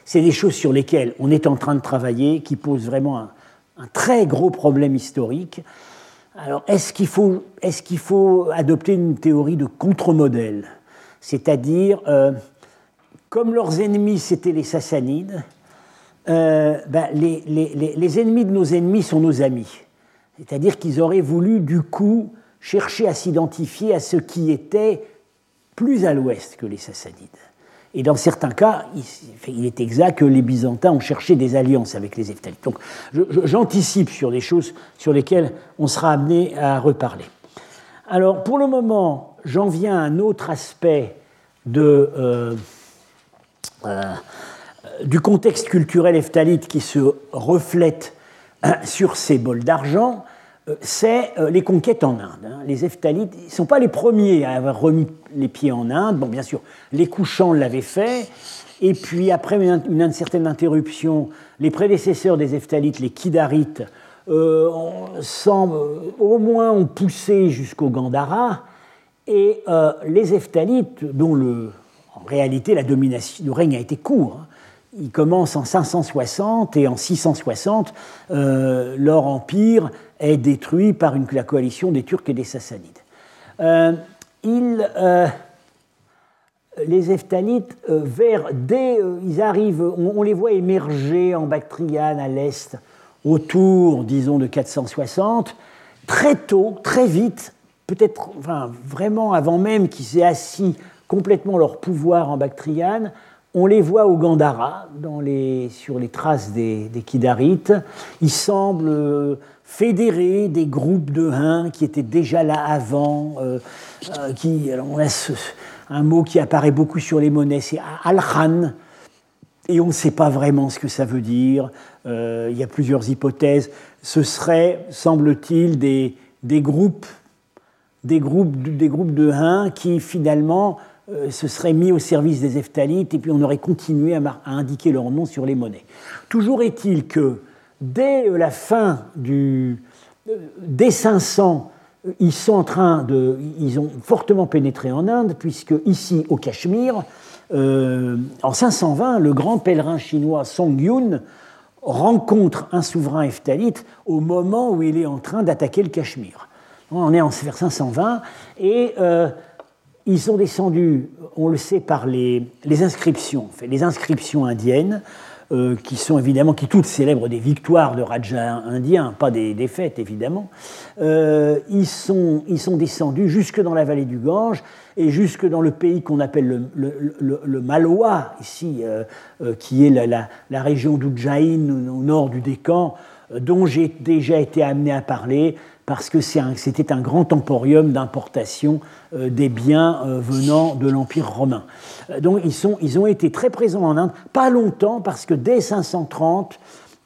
C'est des choses sur lesquelles on est en train de travailler, qui posent vraiment un très gros problème historique. Alors, est-ce qu'il faut adopter une théorie de contre-modèle ? C'est-à-dire, comme leurs ennemis, c'était les Sassanides, les ennemis de nos ennemis sont nos amis. C'est-à-dire qu'ils auraient voulu, du coup, chercher à s'identifier à ceux qui étaient plus à l'ouest que les Sassanides. Et dans certains cas, il est exact que les Byzantins ont cherché des alliances avec les Hephthalites. Donc, j'anticipe sur des choses sur lesquelles on sera amené à reparler. Alors, pour le moment, j'en viens à un autre aspect du contexte culturel hephthalite qui se reflète sur ces bols d'argent, c'est les conquêtes en Inde. Les Hephthalites ne sont pas les premiers à avoir remis les pieds en Inde. Bon, bien sûr, les Kouchans l'avaient fait. Et puis, après une certaine interruption, les prédécesseurs des Hephthalites, les Kidarites, au moins ont poussé jusqu'au Gandhara. Et les Hephthalites, dont en réalité la domination, le règne a été court, hein. Ils commencent en 560 et en 660, leur empire est détruit par la coalition des Turcs et des Sassanides. Les Hephthalites, ils arrivent, on les voit émerger en Bactriane à l'est, autour, disons, de 460, très tôt, très vite, peut-être enfin, vraiment avant même qu'ils aient assis complètement leur pouvoir en Bactriane, on les voit au Gandhara, sur les traces des Kidarites. Ils semblent fédérer des groupes de Huns qui étaient déjà là avant. Alors on a un mot qui apparaît beaucoup sur les monnaies, c'est Al-Khan. Et on ne sait pas vraiment ce que ça veut dire. Il y a plusieurs hypothèses. Ce serait, semble-t-il, des groupes de Huns qui, finalement, se seraient mis au service des Hephtalites et puis on aurait continué à indiquer leur nom sur les monnaies. Toujours est-il que dès la fin dès 500, ils ont fortement pénétré en Inde, puisque ici, au Cachemire, en 520, le grand pèlerin chinois Songyun rencontre un souverain Hephthalite au moment où il est en train d'attaquer le Cachemire. On est vers 520 et... ils sont descendus, on le sait par les inscriptions indiennes, qui toutes célèbrent des victoires de Raja indiens, pas des défaites évidemment. Ils sont descendus jusque dans la vallée du Gange et jusque dans le pays qu'on appelle le Malwa, ici, qui est la région d'Ujjain au nord du Décan, dont j'ai déjà été amené à parler, parce que c'était un grand emporium d'importation des biens venant de l'Empire romain. Donc ils ont été très présents en Inde, pas longtemps, parce que dès 530,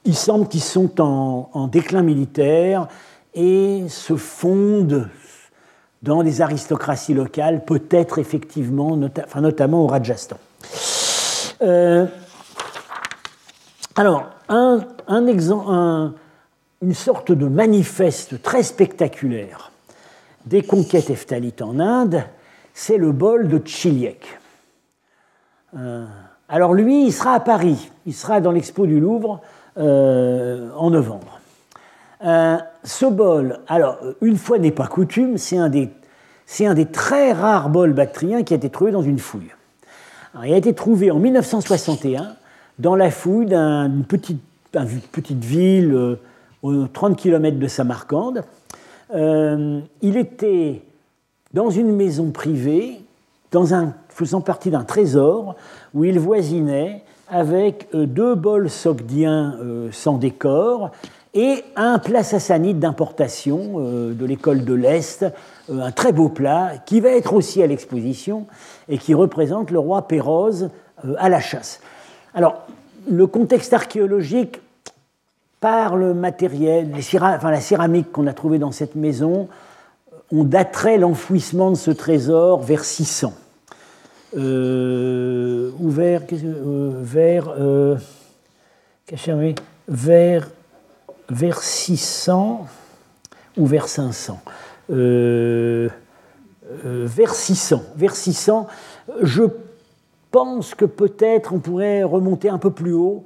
il semble qu'ils sont en déclin militaire et se fondent dans les aristocraties locales, peut-être effectivement, notamment au Rajasthan. Alors, un exemple... Une sorte de manifeste très spectaculaire des conquêtes hephtalites en Inde, c'est le bol de Tchiliek. Alors lui, il sera à Paris, il sera dans l'expo du Louvre en novembre. Ce bol, alors une fois n'est pas coutume, c'est un des très rares bols bactriens qui a été trouvé dans une fouille. Alors, il a été trouvé en 1961 dans la fouille d'une petite ville... aux 30 km de Samarcande. Il était dans une maison privée, faisant partie d'un trésor, où il voisinait avec deux bols sogdiens sans décor et un plat sassanide d'importation de l'école de l'Est, un très beau plat qui va être aussi à l'exposition et qui représente le roi Péroz à la chasse. Alors, le contexte archéologique par le matériel, la céramique qu'on a trouvée dans cette maison, on daterait l'enfouissement de ce trésor vers 600. Vers 600 ou vers 500. Vers 600. Je pense que peut-être on pourrait remonter un peu plus haut,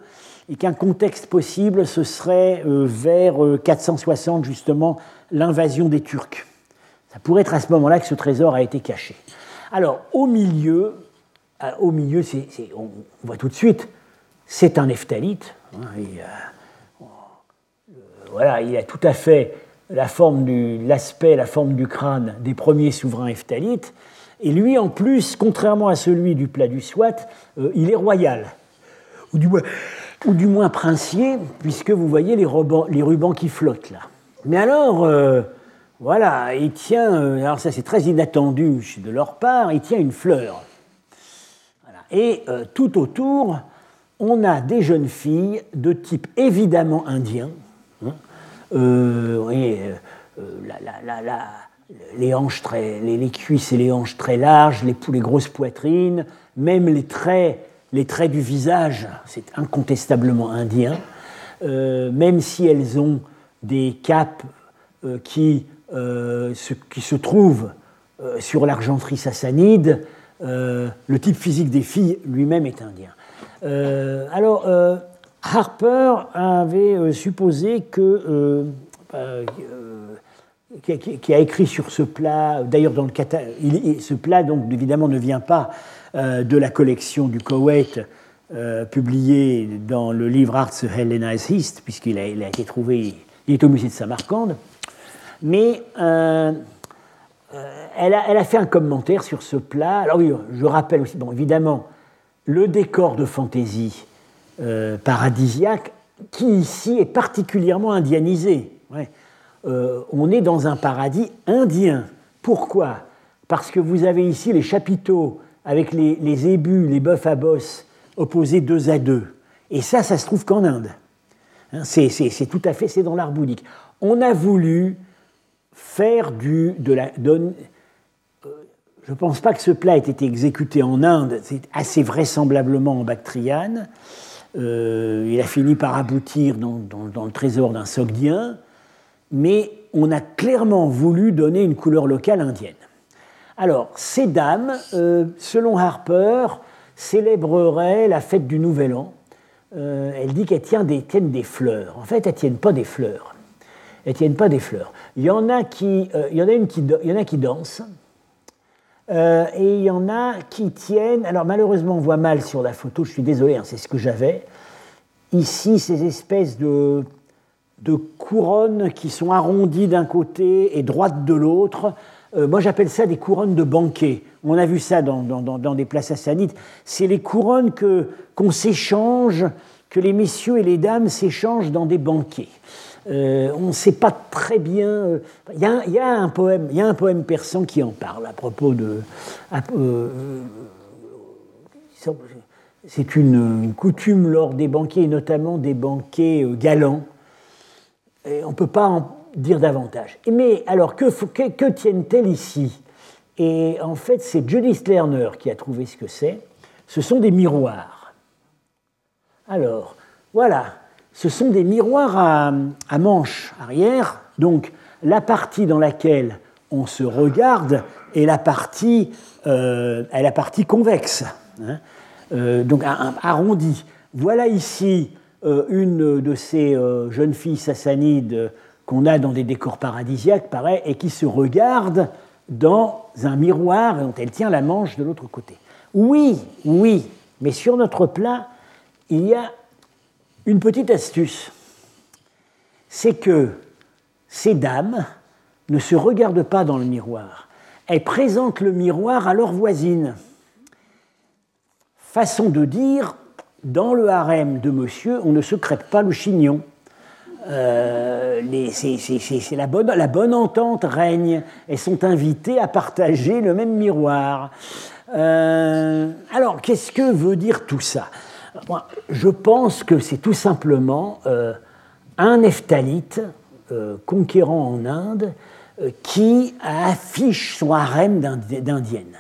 et qu'un contexte possible, ce serait vers 460, justement, l'invasion des Turcs. Ça pourrait être à ce moment-là que ce trésor a été caché. Alors, au milieu on voit tout de suite, c'est un hephthalite. Voilà, il a tout à fait la forme du crâne des premiers souverains hephtalites. Et lui, en plus, contrairement à celui du plat du Swat, il est royal. Ou du moins princier, puisque vous voyez les rubans qui flottent là. Mais alors, il tient, alors ça c'est très inattendu de leur part, il tient une fleur. Voilà. Et tout autour, on a des jeunes filles de type évidemment indien. Vous voyez, les cuisses et les hanches très larges, les grosses poitrines, même les traits du visage, c'est incontestablement indien, même si elles ont des capes qui se trouvent sur l'argenterie sassanide, le type physique des filles lui-même est indien. Harper avait supposé qui a écrit sur ce plat, d'ailleurs dans le catalogue, ce plat donc évidemment ne vient pas de la collection du Koweït, publié dans le livre Arts Hellenicist, puisqu'il a été trouvé, il est au musée de Samarcande, mais elle a fait un commentaire sur ce plat. Alors oui, je rappelle aussi, bon, évidemment, le décor de fantaisie paradisiaque, qui ici est particulièrement indianisé. Ouais. On est dans un paradis indien. Pourquoi ? Parce que vous avez ici les chapiteaux avec les ébus, les bœufs à bosse, opposés 2 à 2. Et ça se trouve qu'en Inde. Hein, c'est tout à fait, c'est dans l'art bouddhique. On a voulu faire je ne pense pas que ce plat ait été exécuté en Inde, c'est assez vraisemblablement en Bactriane. Il a fini par aboutir dans le trésor d'un Sogdien, mais on a clairement voulu donner une couleur locale indienne. Alors, ces dames, selon Harper, célébreraient la fête du Nouvel An. Elle dit qu'elles tiennent des fleurs. En fait, elles ne tiennent pas des fleurs. Il y en a qui dansent, et il y en a qui tiennent... Alors, malheureusement, on voit mal sur la photo, je suis désolé, hein, c'est ce que j'avais. Ici, ces espèces de couronnes qui sont arrondies d'un côté et droites de l'autre. Moi, j'appelle ça des couronnes de banquet. On a vu ça dans des places sassanides. C'est les couronnes qu'on s'échange, que les messieurs et les dames s'échangent dans des banquets. On ne sait pas très bien... Il y a un poème persan qui en parle à propos de... C'est une coutume lors des banquets, et notamment des banquets galants. Et on ne peut pas en dire davantage. Mais alors, que tiennent-elles ici ? Et en fait, c'est Judith Lerner qui a trouvé ce que c'est. Ce sont des miroirs. Alors, voilà. Ce sont des miroirs à manche arrière, donc la partie dans laquelle on se regarde est la partie convexe, hein, donc arrondie. Voilà ici une de ces jeunes filles sassanides qu'on a dans des décors paradisiaques, pareil, et qui se regarde dans un miroir dont elle tient la manche de l'autre côté. Oui, mais sur notre plat, il y a une petite astuce, c'est que ces dames ne se regardent pas dans le miroir. Elles présentent le miroir à leur voisine. Façon de dire, dans le harem de monsieur, on ne se crêpe pas le chignon. C'est la bonne entente règne. Elles sont invitées à partager le même miroir. Alors, qu'est-ce que veut dire tout ça ? Je pense que c'est tout simplement un Hephthalite conquérant en Inde qui affiche son harem d'indienne.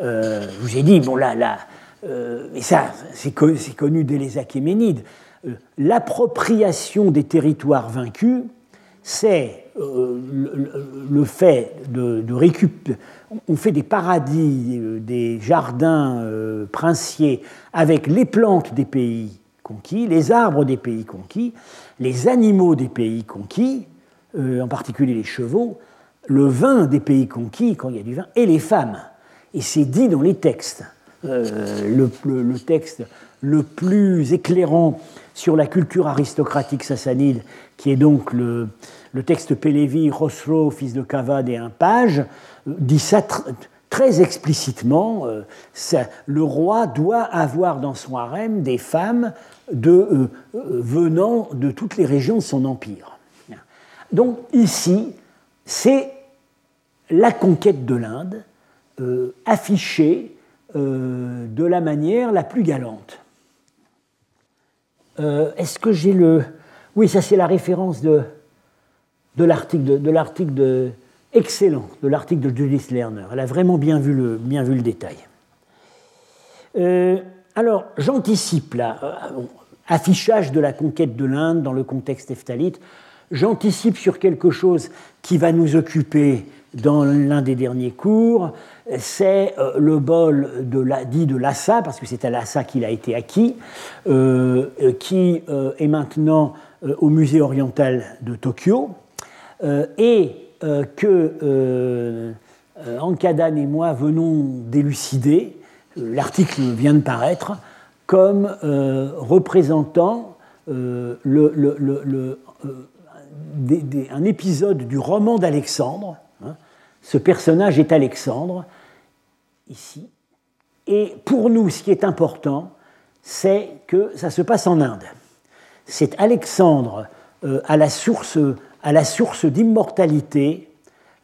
Je vous ai dit, bon et ça c'est connu dès les Achéménides, l'appropriation des territoires vaincus, c'est le fait de récupérer. On fait des paradis, des jardins princiers avec les plantes des pays conquis, les arbres des pays conquis, les animaux des pays conquis, en particulier les chevaux, le vin des pays conquis, quand il y a du vin, et les femmes. Et c'est dit dans les textes. Le texte le plus éclairant sur la culture aristocratique sassanide, qui est donc le texte Pélévi, Khosrow, fils de Kavad et un page, dit ça très explicitement. Le roi doit avoir dans son harem des femmes venant de toutes les régions de son empire. Donc ici, c'est la conquête de l'Inde affichée de la manière la plus galante. Est-ce que j'ai le... Oui, ça c'est la référence de l'article de excellent, de l'article de Judith Lerner. Elle a vraiment bien vu le détail. Alors, j'anticipe là, affichage de la conquête de l'Inde dans le contexte hephthalite, j'anticipe sur quelque chose qui va nous occuper dans l'un des derniers cours, c'est le bol dit de Lhassa, parce que c'est à Lhassa qu'il a été acquis, qui est maintenant au musée oriental de Tokyo, et que Ankadan et moi venons d'élucider. L'article vient de paraître. comme représentant un épisode du roman d'Alexandre. Hein. Ce personnage est Alexandre, ici. Et pour nous, ce qui est important, c'est que ça se passe en Inde. C'est Alexandre à la source d'immortalité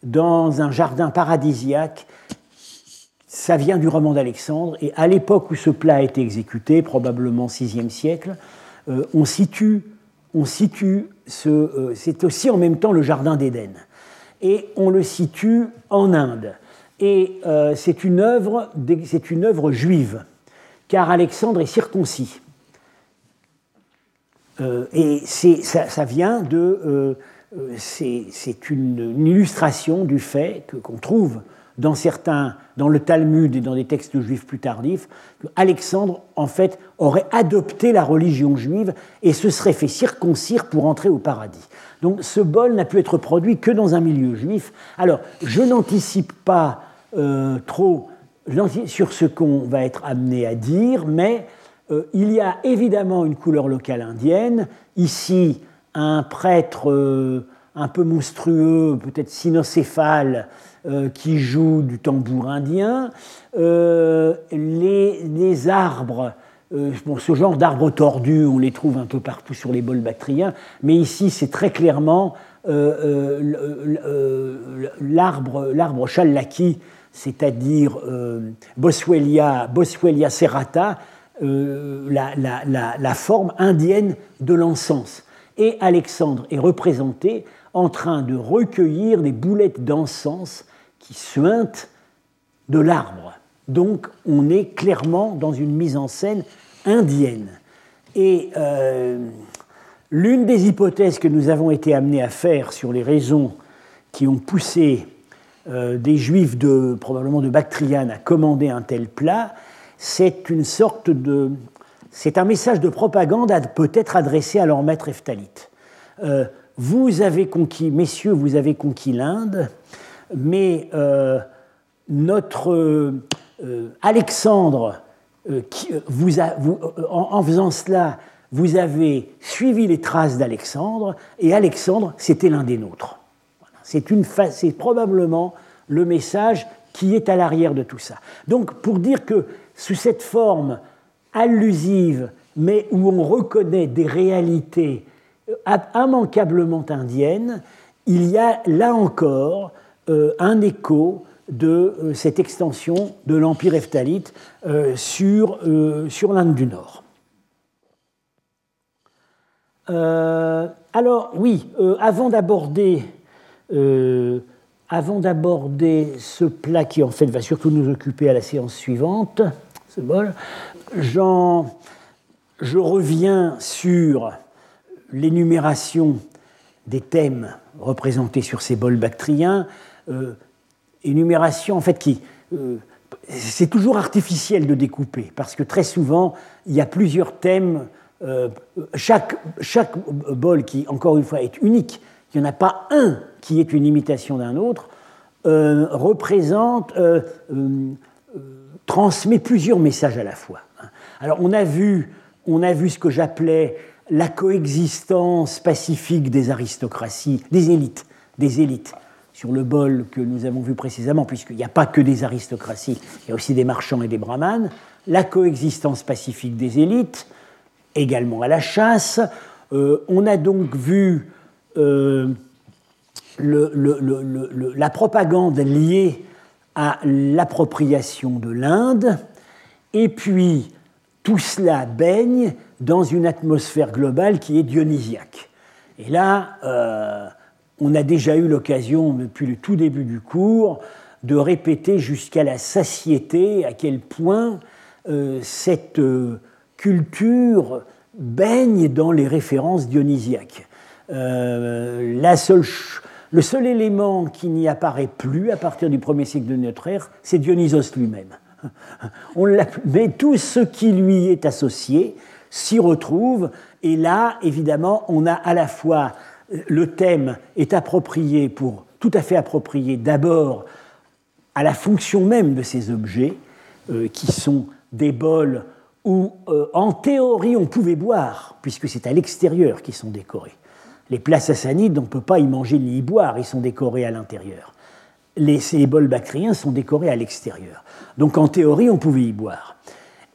dans un jardin paradisiaque. Ça vient du roman d'Alexandre, et à l'époque où ce plat a été exécuté, probablement VIe siècle, c'est aussi en même temps le jardin d'Éden. Et on le situe en Inde. Et c'est une œuvre juive, car Alexandre est circoncis. Et ça vient de... c'est une illustration du fait qu'on trouve... dans le Talmud et dans des textes juifs plus tardifs, Alexandre, en fait, aurait adopté la religion juive et se serait fait circoncire pour entrer au paradis. Donc ce bol n'a pu être produit que dans un milieu juif. Alors, je n'anticipe pas trop sur ce qu'on va être amené à dire, mais il y a évidemment une couleur locale indienne. Ici, un prêtre un peu monstrueux, peut-être cynocéphale, qui joue du tambour indien, les arbres, ce genre d'arbres tordus, on les trouve un peu partout sur les bols bactriens, mais ici c'est très clairement l'arbre challaki, c'est-à-dire Boswellia serrata, la forme indienne de l'encens. Et Alexandre est représenté en train de recueillir des boulettes d'encens qui suintent de l'arbre. Donc on est clairement dans une mise en scène indienne. Et l'une des hypothèses que nous avons été amenés à faire sur les raisons qui ont poussé des Juifs, probablement de Bactriane, à commander un tel plat, c'est un message de propagande peut-être adressé à leur maître hephthalite. Vous avez conquis, messieurs, vous avez conquis l'Inde, mais Alexandre, en faisant cela, vous avez suivi les traces d'Alexandre, et Alexandre, c'était l'un des nôtres. Voilà. C'est probablement le message qui est à l'arrière de tout ça. Donc, pour dire que sous cette forme allusive, mais où on reconnaît des réalités immanquablement indienne, il y a là encore un écho de cette extension de l'Empire hephthalite sur l'Inde du Nord. Alors oui, avant d'aborder ce plat qui en fait va surtout nous occuper à la séance suivante, ce bol, je reviens sur l'énumération des thèmes représentés sur ces bols bactriens, énumération en fait qui... c'est toujours artificiel de découper, parce que très souvent, il y a plusieurs thèmes. Chaque bol qui, encore une fois, est unique, il n'y en a pas un qui est une imitation d'un autre, transmet plusieurs messages à la fois. Alors, on a vu ce que j'appelais la coexistence pacifique des aristocraties, des élites, sur le bol que nous avons vu précédemment, puisqu'il n'y a pas que des aristocraties, il y a aussi des marchands et des brahmanes, la coexistence pacifique des élites, également à la chasse. On a donc vu la propagande liée à l'appropriation de l'Inde, et puis tout cela baigne dans une atmosphère globale qui est dionysiaque. Et là, on a déjà eu l'occasion, depuis le tout début du cours, de répéter jusqu'à la satiété à quel point cette culture baigne dans les références dionysiaques. Le seul élément qui n'y apparaît plus à partir du 1er siècle de notre ère, c'est Dionysos lui-même. Mais tout ce qui lui est associé s'y retrouve, et là, évidemment, on a à la fois le thème est approprié tout à fait approprié d'abord à la fonction même de ces objets, qui sont des bols où en théorie on pouvait boire, puisque c'est à l'extérieur qu'ils sont décorés. Les plats sassanides, on ne peut pas y manger ni y boire, ils sont décorés à l'intérieur. Les bols bactriens sont décorés à l'extérieur. Donc en théorie, on pouvait y boire.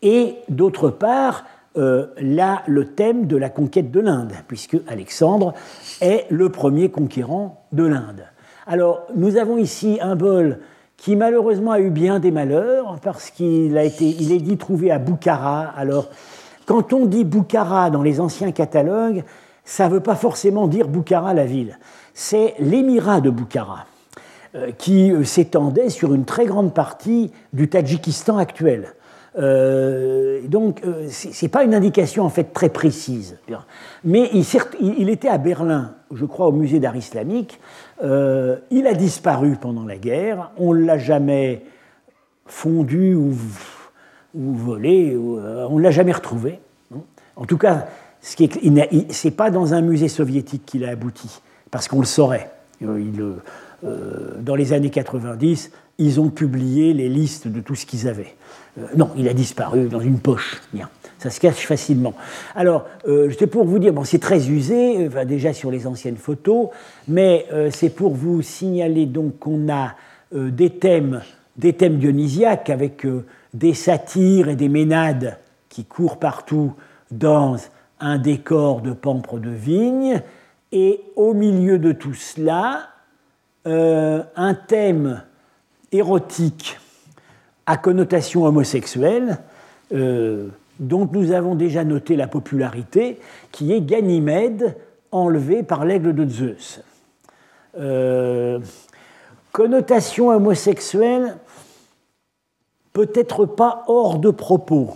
Et d'autre part, là, le thème de la conquête de l'Inde, puisque Alexandre est le premier conquérant de l'Inde. Alors, nous avons ici un bol qui malheureusement a eu bien des malheurs, parce qu'il est dit trouvé à Boukhara. Alors, quand on dit Boukhara dans les anciens catalogues, ça ne veut pas forcément dire Boukhara, la ville. C'est l'émirat de Boukhara, qui s'étendait sur une très grande partie du Tadjikistan actuel. Donc, ce n'est pas une indication en fait très précise. Mais il était à Berlin, je crois, au musée d'art islamique. Il a disparu pendant la guerre. On ne l'a jamais fondu ou volé. On ne l'a jamais retrouvé. En tout cas, ce n'est pas dans un musée soviétique qu'il a abouti, parce qu'on le saurait. Dans les années 90, ils ont publié les listes de tout ce qu'ils avaient. Non, il a disparu dans une poche. Bien. Ça se cache facilement. Alors, c'était pour vous dire, bon, c'est très usé, déjà sur les anciennes photos, mais c'est pour vous signaler donc qu'on a des thèmes dionysiaques avec des satyres et des ménades qui courent partout dans un décor de pampres de vigne, et au milieu de tout cela, un thème érotique à connotation homosexuelle, dont nous avons déjà noté la popularité, qui est Ganymède enlevé par l'aigle de Zeus. Connotation homosexuelle, peut-être pas hors de propos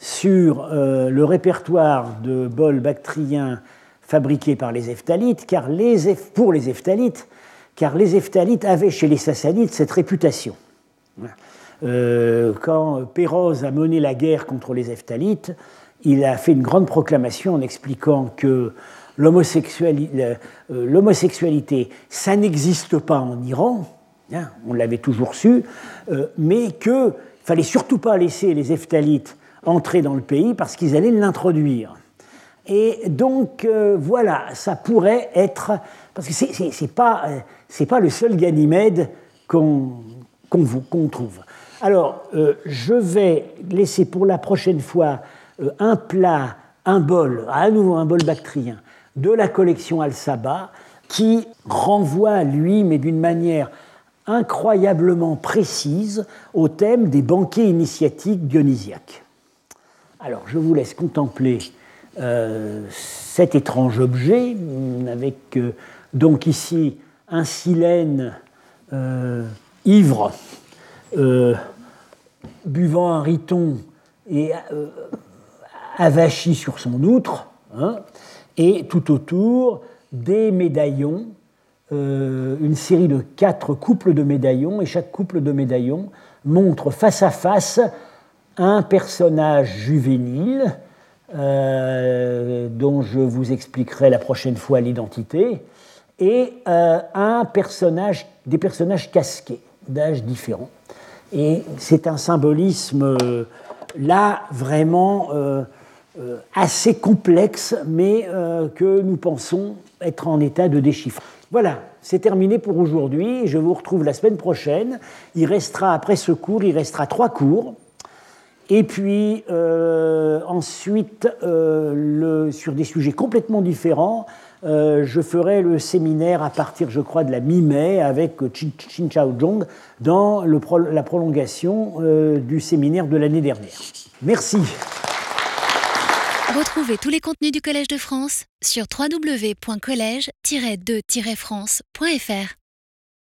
sur le répertoire de bols bactriens fabriqués par les Hephthalites, car les Hephthalites avaient chez les Sassanides cette réputation. Quand Péroz a mené la guerre contre les Hephthalites, il a fait une grande proclamation en expliquant que l'homosexualité, ça n'existe pas en Iran, hein, on l'avait toujours su, mais qu'il ne fallait surtout pas laisser les Hephthalites entrer dans le pays parce qu'ils allaient l'introduire. Et donc, voilà, ça pourrait être... Parce que c'est pas le seul Ganymède qu'on trouve. Alors, je vais laisser pour la prochaine fois un plat, un bol, à nouveau un bol bactrien, de la collection Al-Saba, qui renvoie, lui, mais d'une manière incroyablement précise, au thème des banquets initiatiques dionysiaques. Alors, je vous laisse contempler cet étrange objet, avec donc ici un silène ivre, buvant un riton et avachi sur son outre, hein, et tout autour des médaillons, une série de 4 couples de médaillons, et chaque couple de médaillons montre face à face un personnage juvénile dont je vous expliquerai la prochaine fois l'identité, et des personnages casqués d'âges différents. Et c'est un symbolisme, là, vraiment assez complexe, mais que nous pensons être en état de déchiffrer. Voilà, c'est terminé pour aujourd'hui. Je vous retrouve la semaine prochaine. Après ce cours, il restera 3 cours. Et puis, ensuite, sur des sujets complètement différents, je ferai le séminaire à partir, je crois, de la mi-mai avec Qin Shaozhong dans la prolongation du séminaire de l'année dernière. Merci. Retrouvez tous les contenus du Collège de France sur www.college-2-france.fr.